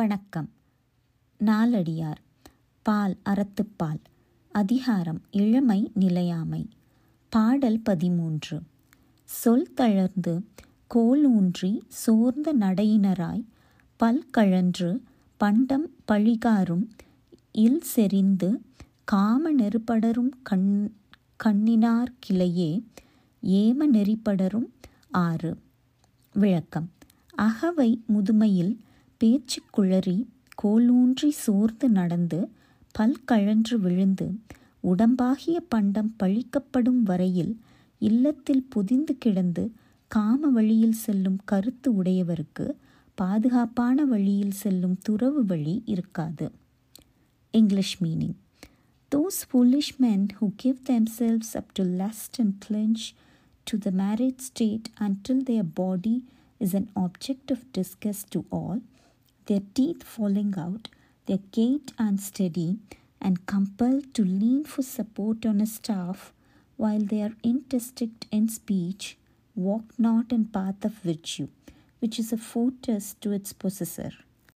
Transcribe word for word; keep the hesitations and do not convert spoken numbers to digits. வணக்கம். நாலடியார். பால் அறத்துப்பால். அதிகாரம் இளமை நிலையாமை. பாடல் பதிமூன்று. சொல் தளர்ந்து கோல் ஊன்றி சோர்ந்த நடையினராய் பல்கழன்று பண்டம் பழிகாரும் இல் செறிந்து காம நெறிப்படரும் கண் கண்ணினார் கிளையே ஏம நெறிப்படரும் ஆறு. விளக்கம். அகவை முதுமையில் பேச்சு குளறி கோலூன்றி சோர்ந்து நடந்து பல்கழன்று விழுந்து உடம்பாகிய பண்டம் பழிக்கப்படும் வரையில் இல்லத்தில் புதிந்து கிடந்து காம வழியில் செல்லும் கருத்து உடையவருக்கு பாதுகாப்பான வழியில் செல்லும் துறவு வழி இருக்காது. English meaning. Those foolish men who give themselves up to lust and clinch to the married state until their body is an object of disgust to all, their teeth falling out, their gait unsteady, and compelled to lean for support on a staff, while they are indistinct in speech, walk not in path of virtue, which is a fortress to its possessor.